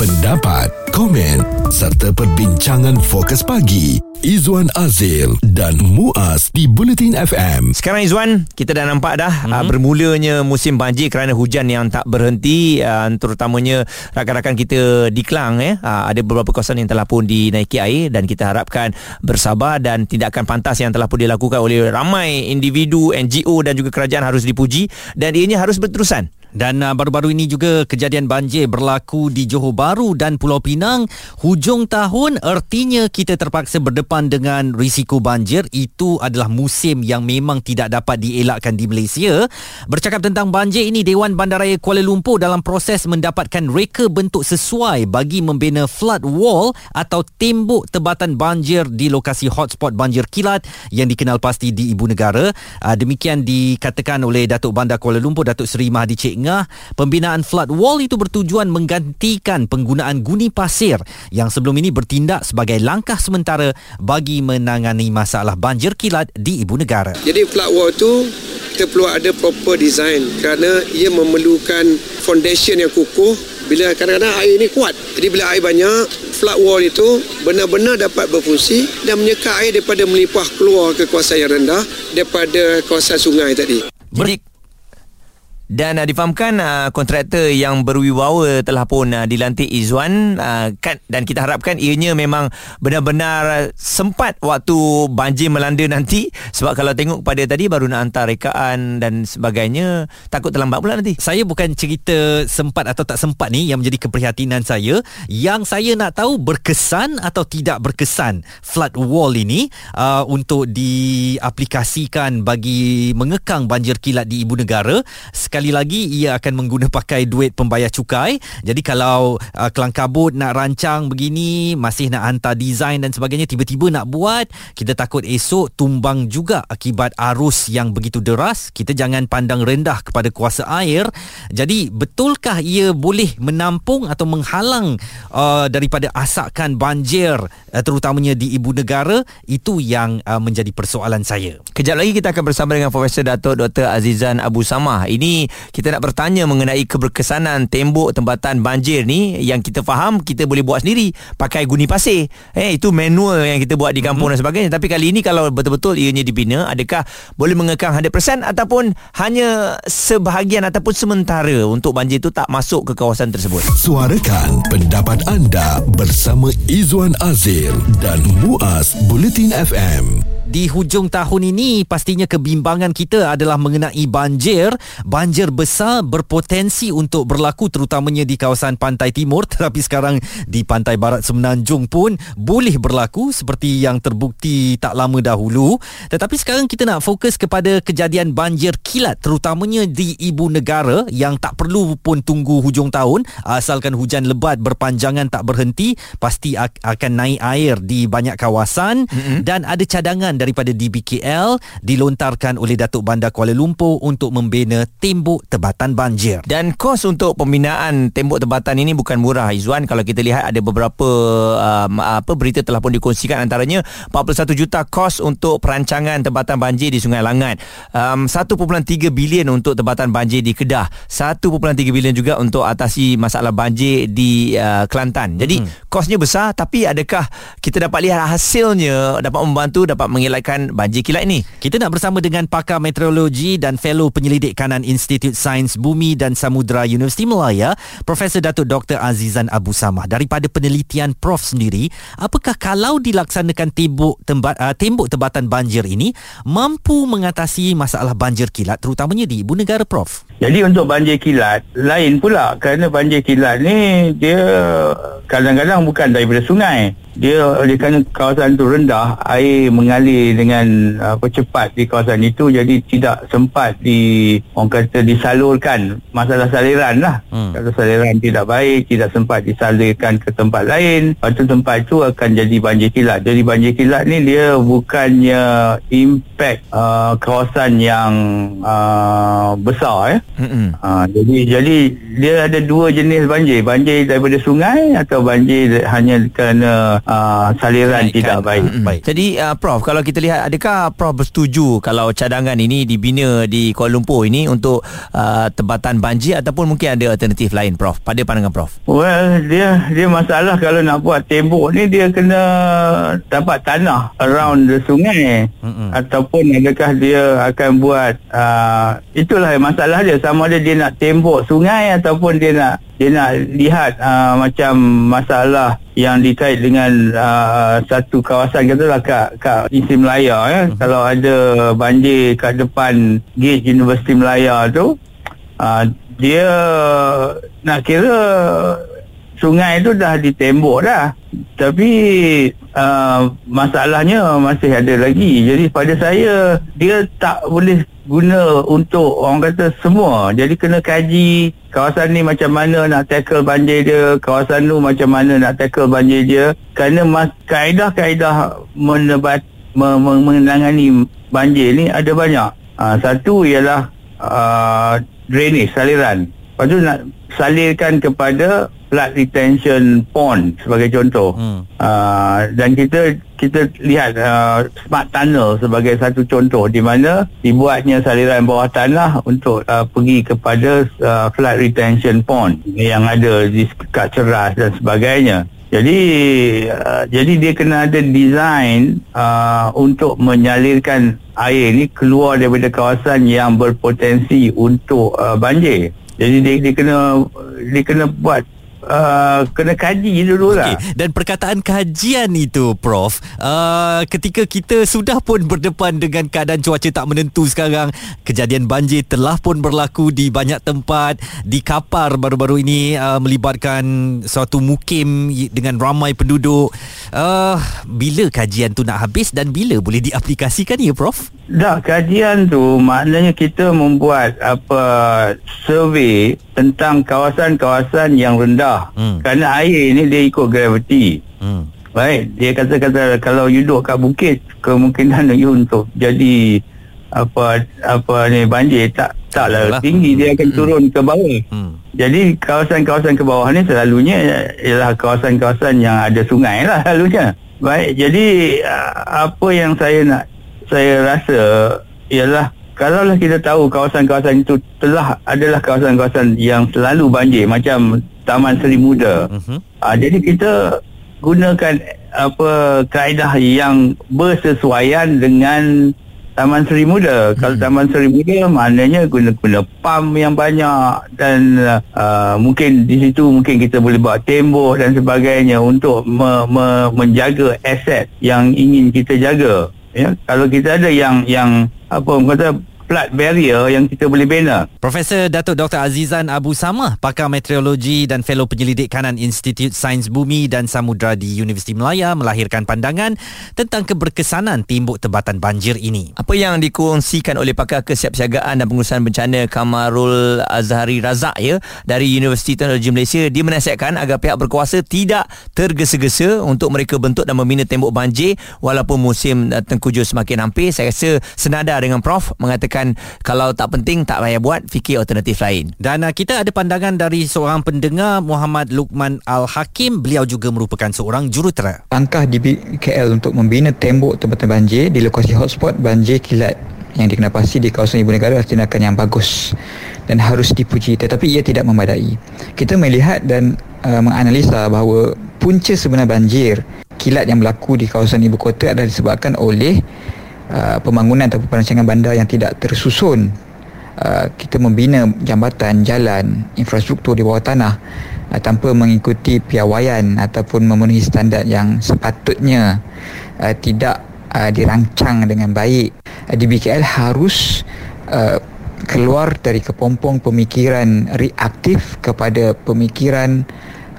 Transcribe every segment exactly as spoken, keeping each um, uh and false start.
pendapat, komen serta perbincangan Fokus Pagi Izwan Azir dan Muaz di Bulletin F M. Sekarang Izwan, kita dah nampak dah mm-hmm. bermulanya musim banjir kerana hujan yang tak berhenti, terutamanya rakan-rakan kita di Klang. eh. Ada beberapa kawasan yang telah pun dinaiki air dan kita harapkan bersabar, dan tindakan pantas yang telah pun dilakukan oleh ramai individu, N G O dan juga kerajaan harus dipuji dan ianya harus berterusan. Dan uh, baru-baru ini juga kejadian banjir berlaku di Johor Bahru dan Pulau Pinang hujung tahun. Ertinya kita terpaksa berdepan dengan risiko banjir. Itu adalah musim yang memang tidak dapat dielakkan di Malaysia. Bercakap tentang banjir ini, Dewan Bandaraya Kuala Lumpur dalam proses mendapatkan reka bentuk sesuai bagi membina flood wall atau tembok tebatan banjir di lokasi hotspot banjir kilat yang dikenal pasti di ibu negara. Uh, demikian dikatakan oleh Datuk Bandar Kuala Lumpur, Datuk Seri Mahadi CikNgan. Pembinaan flood wall itu bertujuan menggantikan penggunaan guni pasir yang sebelum ini bertindak sebagai langkah sementara bagi menangani masalah banjir kilat di ibu negara. Jadi flood wall itu kita perlu ada proper design kerana ia memerlukan foundation yang kukuh. Bila kadang-kadang air ini kuat, jadi bila air banyak, flood wall itu benar-benar dapat berfungsi dan menyeka air daripada melimpah keluar ke kawasan yang rendah daripada kawasan sungai tadi. Jadi Dan uh, difahamkan uh, kontraktor yang berwibawa telah pun uh, dilantik Izwan, uh, kan, dan kita harapkan ianya memang benar-benar sempat waktu banjir melanda nanti, sebab kalau tengok pada tadi baru nak hantar rekaan dan sebagainya, takut terlambat pula nanti. Saya bukan cerita sempat atau tak sempat ni yang menjadi keprihatinan saya. Yang saya nak tahu berkesan atau tidak berkesan flood wall ini uh, untuk diaplikasikan bagi mengekang banjir kilat di ibu negara. Sekali Sekali lagi ia akan menggunakan pakai duit pembayar cukai. Jadi kalau uh, Kelang Kabut nak rancang begini, masih nak hantar design dan sebagainya, tiba-tiba nak buat, kita takut esok tumbang juga akibat arus yang begitu deras. Kita jangan pandang rendah kepada kuasa air. Jadi betulkah ia boleh menampung atau menghalang uh, daripada asakan banjir uh, terutamanya di ibu negara? Itu yang uh, menjadi persoalan saya. Kejap lagi kita akan bersama dengan Profesor Datuk Doktor Azizan Abu Samah. Ini kita nak bertanya mengenai keberkesanan tembok tempatan banjir ni, yang kita faham kita boleh buat sendiri pakai guni pasir. Eh, itu manual yang kita buat di kampung mm-hmm. dan sebagainya. Tapi kali ini kalau betul-betul ianya dibina, adakah boleh mengekang one hundred peratus ataupun hanya sebahagian ataupun sementara untuk banjir itu tak masuk ke kawasan tersebut? Suarakan pendapat anda bersama Izwan Azir dan Muaz, Bulletin F M. Di hujung tahun ini pastinya kebimbangan kita adalah mengenai banjir. Banjir besar berpotensi untuk berlaku terutamanya di kawasan pantai timur, tetapi sekarang di pantai barat Semenanjung pun boleh berlaku seperti yang terbukti tak lama dahulu. Tetapi sekarang kita nak fokus kepada kejadian banjir kilat terutamanya di ibu negara yang tak perlu pun tunggu hujung tahun. Asalkan hujan lebat berpanjangan tak berhenti, pasti akan naik air di banyak kawasan mm-hmm. dan ada cadangan daripada D B K L dilontarkan oleh Datuk Bandar Kuala Lumpur untuk membina tembok tebatan banjir. Dan kos untuk pembinaan tembok tebatan ini bukan murah, Izwan. Kalau kita lihat ada beberapa um, apa berita telah pun dikongsikan, antaranya empat puluh satu juta kos untuk perancangan tebatan banjir di Sungai Langat, um, satu perpuluhan tiga bilion untuk tebatan banjir di Kedah, satu perpuluhan tiga bilion juga untuk atasi masalah banjir di uh, Kelantan. Jadi hmm. kosnya besar, tapi adakah kita dapat lihat hasilnya dapat membantu, dapat mengelakkan banjir kilat ini? Kita nak bersama dengan pakar meteorologi dan fellow penyelidik kanan Institute Science Bumi dan Samudra Universiti Malaya, Profesor Datuk Doktor Azizan Abu Samah. Daripada penelitian Prof sendiri, apakah kalau dilaksanakan tembok temba, uh, tembok tebatan banjir ini mampu mengatasi masalah banjir kilat terutamanya di ibu negara, Prof? Jadi untuk banjir kilat lain pula, kerana banjir kilat ni dia kadang-kadang bukan daripada sungai. Dia oleh kerana kawasan itu rendah, air mengalir dengan apa cepat di kawasan itu, jadi tidak sempat di orang kata disalurkan. Masalah saliran lah. Hmm. Kalau saliran tidak baik, tidak sempat disalurkan ke tempat lain, lepas tempat itu akan jadi banjir kilat. Jadi banjir kilat ni dia bukannya impact uh, kawasan yang uh, besar eh. Ha, jadi jadi dia ada dua jenis banjir, banjir daripada sungai atau banjir hanya kerana uh, saliran Naikan. tidak baik. Mm-hmm. baik. Jadi uh, Prof, kalau kita lihat, adakah Prof bersetuju kalau cadangan ini dibina di Kuala Lumpur ini untuk uh, tempatan banjir ataupun mungkin ada alternatif lain, Prof, pada pandangan Prof? Well, dia dia masalah kalau nak buat tembok ni dia kena dapat tanah around the sungai, mm-hmm. ataupun adakah dia akan buat uh, itulah masalah dia. Sama ada dia nak tembok sungai ataupun dia nak dia nak lihat uh, macam masalah yang dikait dengan uh, satu kawasan, katalah kat, kat Universiti Malaya ya. Hmm. Kalau ada banjir kat depan gate Universiti Malaya tu, uh, dia nak kira sungai tu dah ditembok dah, tapi uh, masalahnya masih ada lagi. Jadi pada saya dia tak boleh guna untuk orang kata semua. Jadi kena kaji kawasan ni macam mana nak tackle banjir dia, kawasan tu macam mana nak tackle banjir dia, kerana mas- kaedah-kaedah menebat, me- me- menangani banjir ni ada banyak. Ha, satu ialah uh, drainage, saliran. Lepas tu nak salirkan kepada flood retention pond sebagai contoh. Hmm. Uh, dan kita kita lihat uh, smart tunnel sebagai satu contoh di mana dibuatnya saliran bawah tanah untuk uh, pergi kepada uh, flood retention pond yang ada di dekat Ceras dan sebagainya. Jadi uh, jadi dia kena ada design uh, untuk menyalirkan air ni keluar daripada kawasan yang berpotensi untuk uh, banjir. Jadi dia, dia kena dia kena buat Uh, kena kaji dululah. Okay. Dan perkataan kajian itu, Prof, uh, ketika kita sudah pun berdepan dengan keadaan cuaca tak menentu sekarang, kejadian banjir telah pun berlaku di banyak tempat. Di Kapar baru-baru ini uh, melibatkan suatu mukim dengan ramai penduduk. uh, Bila kajian tu nak habis dan bila boleh diaplikasikan ya, Prof? Dah, kajian tu maknanya kita membuat apa survey tentang kawasan-kawasan yang rendah. Hmm. Kerana air ni dia ikut graviti. Hmm. Baik, dia kata-kata kalau you duduk kat bukit, kemungkinan you untuk jadi apa apa ni banjir tak taklah Alah. tinggi, dia akan turun ke bawah. Hmm. Jadi kawasan-kawasan ke bawah ni selalunya ialah kawasan-kawasan yang ada sungai lah selalunya. Baik, jadi apa yang saya nak saya rasa ialah kalaulah kita tahu kawasan-kawasan itu telah adalah kawasan-kawasan yang selalu banjir macam Taman Seri Muda. Uh-huh. Ha, jadi kita gunakan apa kaedah yang bersesuaian dengan Taman Seri Muda. Uh-huh. Kalau Taman Seri Muda maknanya guna-guna pam yang banyak dan uh, mungkin di situ mungkin kita boleh buat tembok dan sebagainya untuk me- me- menjaga aset yang ingin kita jaga. Ya, kalau kita ada yang yang apa orang kata plat barrier yang kita boleh bina. Profesor Datuk Doktor Azizan Abu Samah, pakar meteorologi dan fellow penyelidik kanan Institute Science Bumi dan Samudra di Universiti Malaya, melahirkan pandangan tentang keberkesanan timbuk tebatan banjir ini. Apa yang dikongsikan oleh pakar kesiapsiagaan dan pengurusan bencana Kamarul Azhari Razak ya dari Universiti Teknologi Malaysia, dia menasihatkan agar pihak berkuasa tidak tergesa-gesa untuk mereka bentuk dan membina tembok banjir walaupun musim tengkujuh semakin hampir. Saya rasa senada dengan Prof mengatakan kalau tak penting tak payah buat, fikir alternatif lain. Dan uh, kita ada pandangan dari seorang pendengar, Muhammad Luqman Al-Hakim. Beliau juga merupakan seorang jurutera. Langkah di K L untuk membina tembok tempatan banjir di lokasi hotspot banjir kilat yang dikenalpasti di kawasan Ibu Negara adalah tindakan yang bagus dan harus dipuji, tetapi ia tidak memadai. Kita melihat dan uh, menganalisa bahawa punca sebenar banjir kilat yang berlaku di kawasan ibu kota adalah disebabkan oleh Uh, pembangunan atau perancangan bandar yang tidak tersusun. Uh, kita membina jambatan, jalan, infrastruktur di bawah tanah uh, tanpa mengikuti piawaian ataupun memenuhi standard yang sepatutnya, uh, tidak uh, dirancang dengan baik. Uh, di B K L harus uh, keluar dari kepompong pemikiran reaktif kepada pemikiran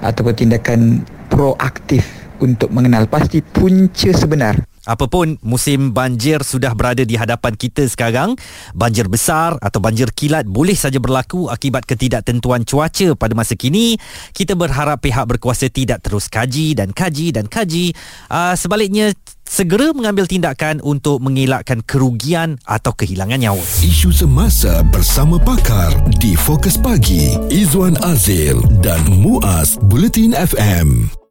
ataupun tindakan proaktif untuk mengenal pasti punca sebenar. Apapun musim banjir sudah berada di hadapan kita sekarang, banjir besar atau banjir kilat boleh saja berlaku akibat ketidaktentuan cuaca pada masa kini. Kita berharap pihak berkuasa tidak terus kaji dan kaji dan kaji. Uh, sebaliknya, segera mengambil tindakan untuk mengelakkan kerugian atau kehilangan nyawa. Isu semasa bersama pakar di Fokus Pagi, Izwan Azir dan Muaz, Bulletin F M.